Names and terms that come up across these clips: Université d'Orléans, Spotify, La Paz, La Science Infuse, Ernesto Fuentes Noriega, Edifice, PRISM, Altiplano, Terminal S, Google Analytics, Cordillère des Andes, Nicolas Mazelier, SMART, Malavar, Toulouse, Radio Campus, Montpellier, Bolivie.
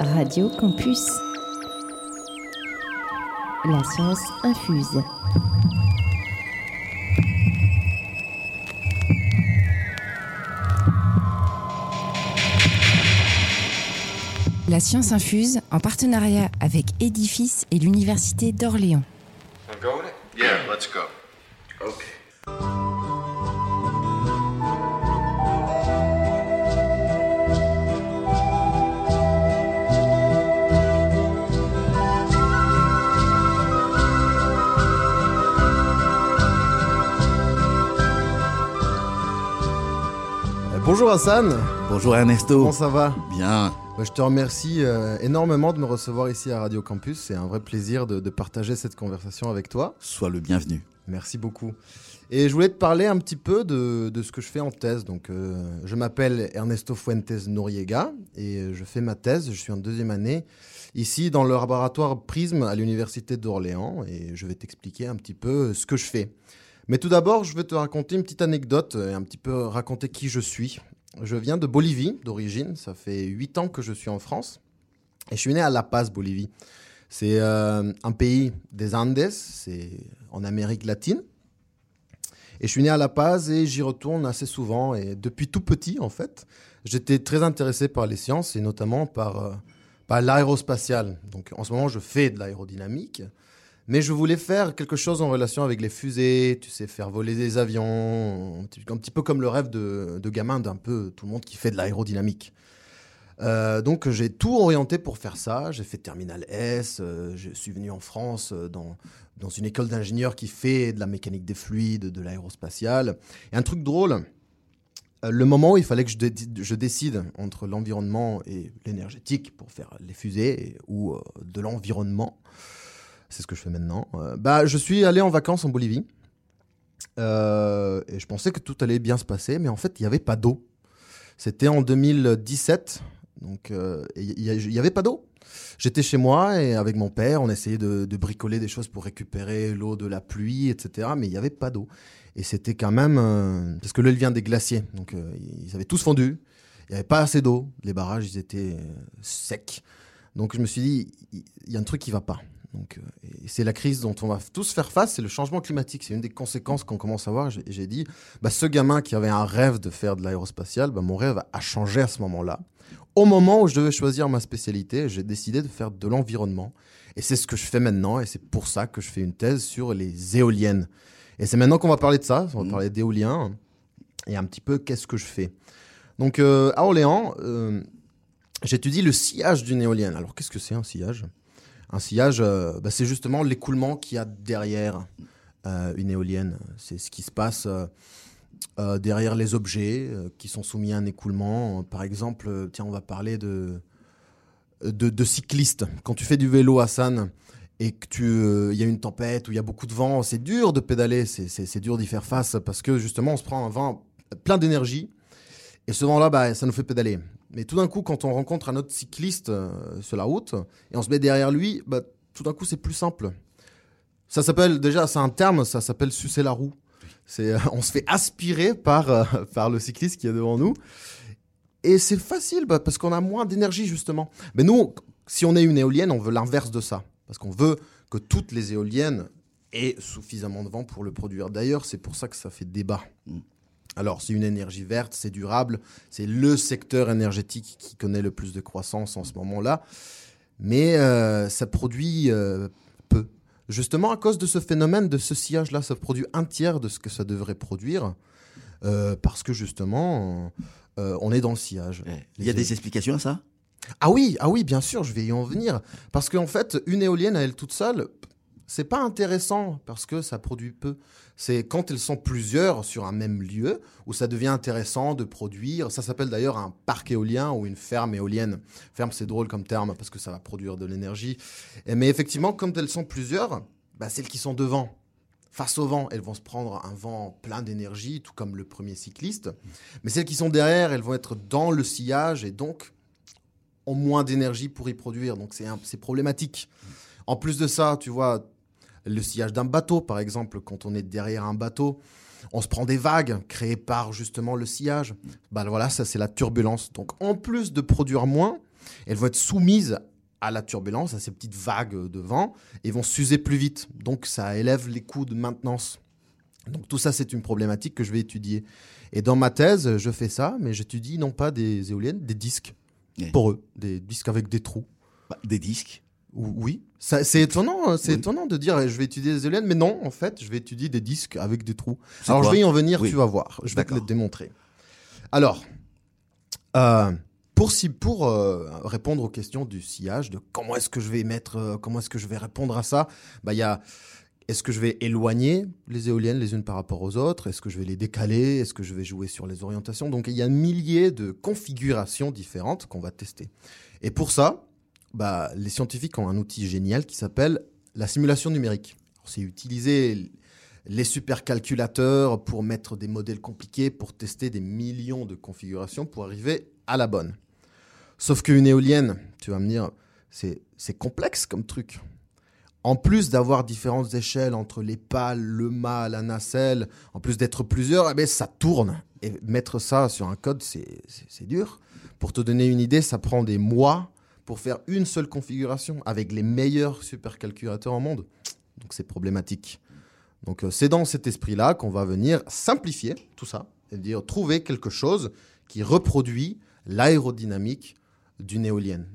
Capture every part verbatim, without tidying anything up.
Radio Campus. La Science Infuse. La Science Infuse, en partenariat avec Edifice et l'Université d'Orléans. On go with it? Yeah, let's go. Okay. Bonjour Hassan. Bonjour Ernesto. Comment ça va ? Bien. Je te remercie euh, énormément de me recevoir ici à Radio Campus. C'est un vrai plaisir de, de partager cette conversation avec toi. Sois le bienvenu. Merci beaucoup. Et je voulais te parler un petit peu de, de ce que je fais en thèse. Donc, euh, je m'appelle Ernesto Fuentes Noriega et je fais ma thèse. Je suis en deuxième année ici dans le laboratoire PRISM à l'Université d'Orléans et je vais t'expliquer un petit peu ce que je fais. Mais tout d'abord, je vais te raconter une petite anecdote et un petit peu raconter qui je suis. Je viens de Bolivie d'origine, ça fait huit ans que je suis en France et je suis né à La Paz, Bolivie. C'est euh, un pays des Andes, c'est en Amérique latine. Et je suis né à La Paz et j'y retourne assez souvent. Et depuis tout petit, en fait, j'étais très intéressé par les sciences et notamment par, euh, par l'aérospatiale. Donc en ce moment, je fais de l'aérodynamique. Mais je voulais faire quelque chose en relation avec les fusées, tu sais, faire voler des avions, un petit, un petit peu comme le rêve de, de gamin d'un peu tout le monde qui fait de l'aérodynamique. Euh, donc j'ai tout orienté pour faire ça. J'ai fait Terminal S, euh, je suis venu en France euh, dans, dans une école d'ingénieurs qui fait de la mécanique des fluides, de l'aérospatiale. Et un truc drôle, euh, le moment où il fallait que je, dé- je décide entre l'environnement et l'énergétique pour faire les fusées et, ou euh, de l'environnement, c'est ce que je fais maintenant. Euh, bah, je suis allé en vacances en Bolivie euh, et je pensais que tout allait bien se passer, mais en fait, il n'y avait pas d'eau. C'était en deux mille dix-sept, donc euh, il n'y avait pas d'eau. J'étais chez moi et avec mon père, on essayait de, de bricoler des choses pour récupérer l'eau de la pluie, et cetera, mais il n'y avait pas d'eau. Et c'était quand même... Euh, parce que l'eau vient des glaciers, donc euh, ils avaient tous fondu, il n'y avait pas assez d'eau, les barrages ils étaient euh, secs. Donc je me suis dit, il y a un truc qui ne va pas. Donc, et c'est la crise dont on va tous faire face, c'est le changement climatique. C'est une des conséquences qu'on commence à voir. J'ai, j'ai dit, bah, ce gamin qui avait un rêve de faire de l'aérospatiale, bah, mon rêve a changé à ce moment-là. Au moment où je devais choisir ma spécialité, j'ai décidé de faire de l'environnement. Et c'est ce que je fais maintenant. Et c'est pour ça que je fais une thèse sur les éoliennes. Et c'est maintenant qu'on va parler de ça. On va mmh. parler d'éolien et un petit peu qu'est-ce que je fais. Donc euh, à Orléans, euh, j'étudie le sillage d'une éolienne. Alors qu'est-ce que c'est un sillage ? Un sillage, euh, bah, c'est justement l'écoulement qu'il y a derrière euh, une éolienne. C'est ce qui se passe euh, euh, derrière les objets euh, qui sont soumis à un écoulement. Par exemple, euh, tiens, on va parler de, de, de cyclistes. Quand tu fais du vélo, Hassan, et qu'il euh, y a une tempête ou il y a beaucoup de vent, c'est dur de pédaler, c'est, c'est, c'est dur d'y faire face parce que justement, on se prend un vent plein d'énergie. Et ce vent-là, bah, ça nous fait pédaler. Mais tout d'un coup, quand on rencontre un autre cycliste euh, sur la route et on se met derrière lui, bah, tout d'un coup, c'est plus simple. Ça s'appelle, déjà, c'est un terme, ça s'appelle sucer la roue. C'est, euh, on se fait aspirer par, euh, par le cycliste qui est devant nous. Et c'est facile bah, parce qu'on a moins d'énergie, justement. Mais nous, si on est une éolienne, on veut l'inverse de ça. Parce qu'on veut que toutes les éoliennes aient suffisamment de vent pour le produire. D'ailleurs, c'est pour ça que ça fait débat. Mmh. Alors, c'est une énergie verte, c'est durable, c'est le secteur énergétique qui connaît le plus de croissance en ce moment-là, mais euh, ça produit euh, peu. Justement, à cause de ce phénomène, de ce sillage-là, ça produit un tiers de ce que ça devrait produire, euh, parce que justement, euh, on est dans le sillage. Ouais. Il y a des explications à ça ? Ah oui, ah oui, bien sûr, je vais y en venir, parce qu'en fait, une éolienne à elle toute seule... C'est pas intéressant parce que ça produit peu. C'est quand elles sont plusieurs sur un même lieu où ça devient intéressant de produire. Ça s'appelle d'ailleurs un parc éolien ou une ferme éolienne. Ferme, c'est drôle comme terme parce que ça va produire de l'énergie. Et, mais effectivement, quand elles sont plusieurs, bah, celles qui sont devant, face au vent, elles vont se prendre un vent plein d'énergie, tout comme le premier cycliste. Mais celles qui sont derrière, elles vont être dans le sillage et donc ont moins d'énergie pour y produire. Donc c'est, un, c'est problématique. En plus de ça, tu vois... Le sillage d'un bateau, par exemple, quand on est derrière un bateau, on se prend des vagues créées par justement le sillage. Ben voilà, ça c'est la turbulence. Donc en plus de produire moins, Elles vont être soumises à la turbulence, à ces petites vagues de vent, et vont s'user plus vite. Donc, ça élève les coûts de maintenance. Donc, tout ça, c'est une problématique que je vais étudier. Et dans ma thèse, je fais ça, mais j'étudie non pas des éoliennes, des disques, oui. pour eux, des disques avec des trous. Bah, des disques. Oui, ça, c'est étonnant, c'est oui. étonnant de dire je vais étudier des éoliennes, mais non, en fait, je vais étudier des disques avec des trous. C'est Alors, je vais y en venir, oui. tu vas voir, je D'accord. vais te le démontrer. Alors, euh, pour, si, pour euh, répondre aux questions du sillage, de comment est-ce que je vais mettre, euh, comment est-ce que je vais répondre à ça, bah, y a, est-ce que je vais éloigner les éoliennes les unes par rapport aux autres? Est-ce que je vais les décaler? Est-ce que je vais jouer sur les orientations? Donc, il y a milliers de configurations différentes qu'on va tester. Et pour ça... Bah, les scientifiques ont un outil génial qui s'appelle la simulation numérique. Alors, c'est utiliser les supercalculateurs pour mettre des modèles compliqués, pour tester des millions de configurations pour arriver à la bonne. Sauf qu'une éolienne, tu vas me dire, c'est, c'est complexe comme truc. En plus d'avoir différentes échelles entre les pales, le mât, la nacelle, en plus d'être plusieurs, eh bien, ça tourne. Et mettre ça sur un code, c'est, c'est, c'est dur. Pour te donner une idée, ça prend des mois pour faire une seule configuration avec les meilleurs supercalculateurs au monde. Donc, c'est problématique. Donc, c'est dans cet esprit-là qu'on va venir simplifier tout ça, c'est-à-dire trouver quelque chose qui reproduit l'aérodynamique d'une éolienne.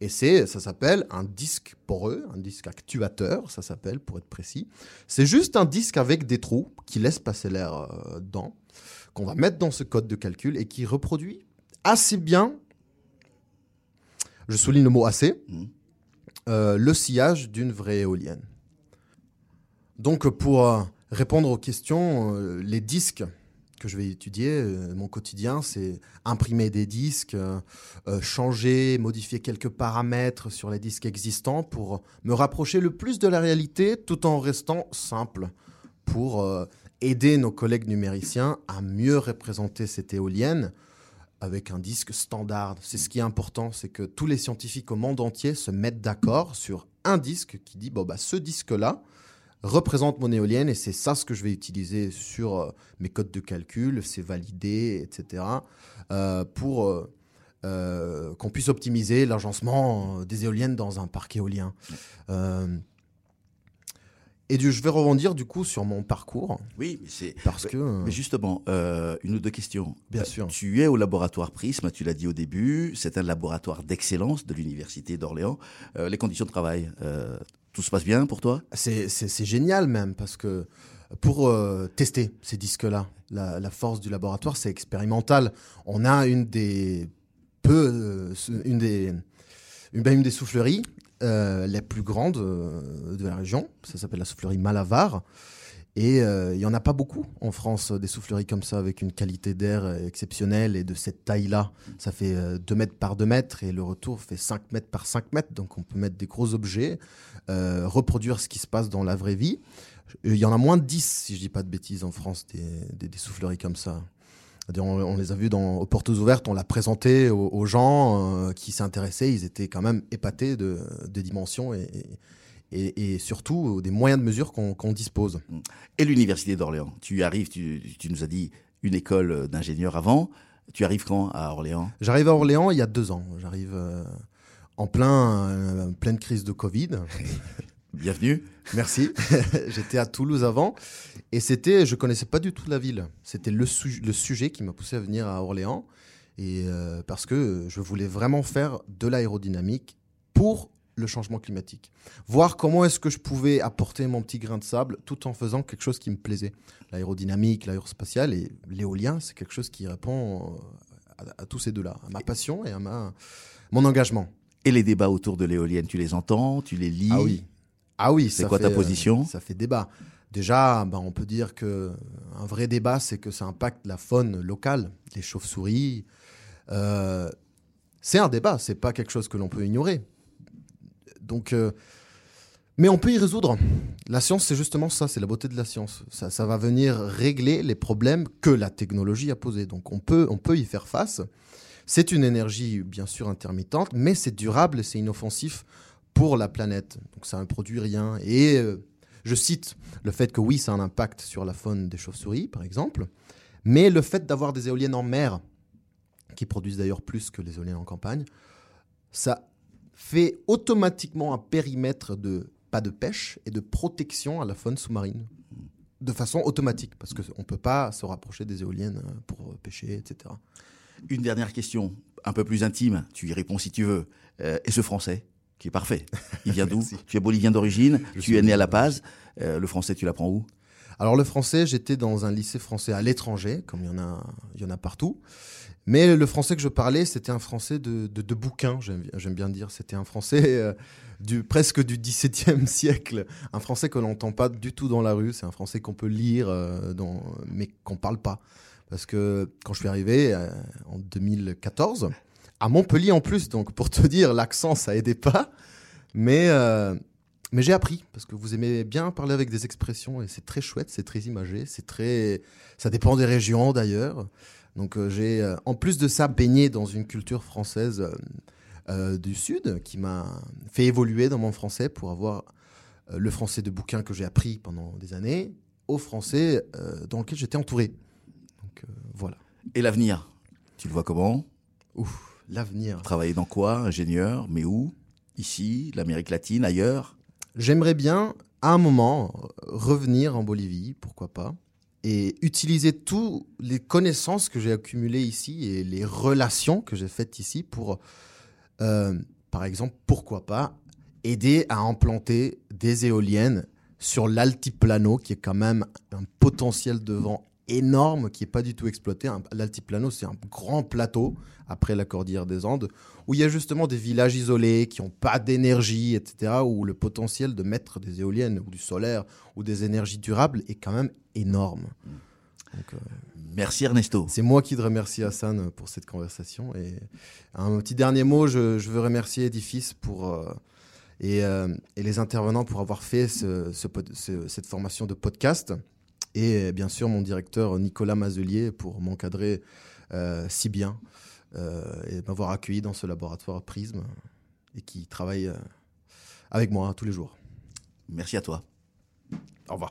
Et c'est, ça s'appelle un disque poreux, un disque actuateur, ça s'appelle, pour être précis. C'est juste un disque avec des trous qui laisse passer l'air dedans, qu'on va mettre dans ce code de calcul et qui reproduit assez bien, je souligne le mot assez, euh, le sillage d'une vraie éolienne. Donc, pour euh, répondre aux questions, euh, les disques que je vais étudier, euh, mon quotidien, c'est imprimer des disques, euh, euh, changer, modifier quelques paramètres sur les disques existants pour me rapprocher le plus de la réalité tout en restant simple pour euh, aider nos collègues numériciens à mieux représenter cette éolienne avec un disque standard. C'est ce qui est important, c'est que tous les scientifiques au monde entier se mettent d'accord sur un disque qui dit bon, bah, ce disque-là représente mon éolienne et c'est ça ce que je vais utiliser sur mes codes de calcul, c'est validé, et cetera, euh, pour euh, euh, qu'on puisse optimiser l'agencement des éoliennes dans un parc éolien. Euh, Et du, je vais rebondir du coup sur mon parcours. Oui, mais c'est parce que. Mais justement, euh, une ou deux questions. Bien bah, sûr. Tu es au laboratoire PRISM, tu l'as dit au début. C'est un laboratoire d'excellence de l'université d'Orléans. Euh, les conditions de travail, euh, tout se passe bien pour toi? C'est, c'est, c'est génial même parce que pour euh, tester ces disques-là, la, la force du laboratoire, c'est expérimental. On a une des peu, euh, une des, une, bah, une des souffleries. Euh, la plus grande euh, de la région, ça s'appelle la soufflerie Malavar, et euh, il n'y en a pas beaucoup en France, des souffleries comme ça avec une qualité d'air exceptionnelle et de cette taille-là. Ça fait euh, deux mètres par deux mètres et le retour fait cinq mètres par cinq mètres, donc on peut mettre des gros objets, euh, reproduire ce qui se passe dans la vraie vie. Il y en a moins de dix, si je ne dis pas de bêtises, en France, des, des, des souffleries comme ça. On, on les a vus dans, aux portes ouvertes, on l'a présenté aux, aux gens euh, qui s'intéressaient. Ils étaient quand même épatés de, des dimensions et, et, et surtout des moyens de mesure qu'on, qu'on dispose. Et l'université d'Orléans, tu y arrives, tu, tu nous as dit une école d'ingénieurs avant. Tu arrives quand à Orléans? J'arrive à Orléans il y a deux ans. J'arrive euh, en plein, euh, pleine crise de Covid. Bienvenue. Merci. J'étais à Toulouse avant et c'était, je ne connaissais pas du tout la ville. C'était le, su- le sujet qui m'a poussé à venir à Orléans et, euh, parce que je voulais vraiment faire de l'aérodynamique pour le changement climatique. Voir comment est-ce que je pouvais apporter mon petit grain de sable tout en faisant quelque chose qui me plaisait. L'aérodynamique, l'aérospatiale et l'éolien, c'est quelque chose qui répond à, à, à tous ces deux-là. À ma passion et à ma, mon engagement. Et les débats autour de l'éolienne, tu les entends, tu les lis? Ah oui. Ah oui, c'est ça quoi fait, ta position? Ça fait débat. Déjà, bah, on peut dire qu'un vrai débat, c'est que ça impacte la faune locale, les chauves-souris. Euh, c'est un débat, c'est pas quelque chose que l'on peut ignorer. Donc, euh, mais on peut y résoudre. La science, c'est justement ça, c'est la beauté de la science. Ça, ça va venir régler les problèmes que la technologie a posés. Donc, on peut, on peut y faire face. C'est une énergie, bien sûr, intermittente, mais c'est durable et c'est inoffensif pour la planète, donc ça ne produit rien. Et euh, je cite le fait que oui, ça a un impact sur la faune des chauves-souris, par exemple, mais le fait d'avoir des éoliennes en mer, qui produisent d'ailleurs plus que les éoliennes en campagne, ça fait automatiquement un périmètre de pas de pêche et de protection à la faune sous-marine de façon automatique, parce qu'on ne peut pas se rapprocher des éoliennes pour pêcher, et cetera. Une dernière question, un peu plus intime, tu y réponds si tu veux. Euh, et ce français, qui est parfait, il vient d'où? Tu es bolivien d'origine, Je tu es né à La Paz. Euh, le français, tu l'apprends où? Alors le français, j'étais dans un lycée français à l'étranger, comme il y en a, il y en a partout. Mais le français que je parlais, c'était un français de, de, de bouquin, j'aime, j'aime bien dire. C'était un français euh, du, presque du dix-septième siècle. Un français que l'on n'entend pas du tout dans la rue. C'est un français qu'on peut lire, euh, dans, mais qu'on ne parle pas. Parce que quand je suis arrivé euh, en deux mille quatorze, à Montpellier en plus, donc pour te dire, l'accent, ça n'aidait pas. Mais... Euh, Mais j'ai appris, parce que vous aimez bien parler avec des expressions, et c'est très chouette, c'est très imagé, c'est très... ça dépend des régions d'ailleurs. Donc euh, j'ai, euh, en plus de ça, baigné dans une culture française euh, euh, du Sud, qui m'a fait évoluer dans mon français pour avoir euh, le français de bouquin que j'ai appris pendant des années, au français euh, dans lequel j'étais entouré. Donc, euh, voilà. Et l'avenir, tu le vois comment? Ouf, l'avenir. Travailler dans quoi? Ingénieur, mais où? Ici, l'Amérique latine, ailleurs? J'aimerais bien, à un moment, revenir en Bolivie, pourquoi pas, et utiliser toutes les connaissances que j'ai accumulées ici et les relations que j'ai faites ici pour, euh, par exemple, pourquoi pas, aider à implanter des éoliennes sur l'Altiplano, qui est quand même un potentiel de vent énorme qui n'est pas du tout exploité. L'Altiplano, c'est un grand plateau après la Cordillère des Andes où il y a justement des villages isolés qui n'ont pas d'énergie, et cetera, où le potentiel de mettre des éoliennes ou du solaire ou des énergies durables est quand même énorme. Donc, euh, merci Ernesto. C'est moi qui te remercie, Hassan, pour cette conversation. Et un petit dernier mot, je, je veux remercier Edifice pour... Euh, et, euh, et les intervenants pour avoir fait ce, ce, ce, cette formation de podcast. Et bien sûr, mon directeur Nicolas Mazelier pour m'encadrer euh, si bien euh, et m'avoir accueilli dans ce laboratoire PRISM et qui travaille euh, avec moi tous les jours. Merci à toi. Au revoir.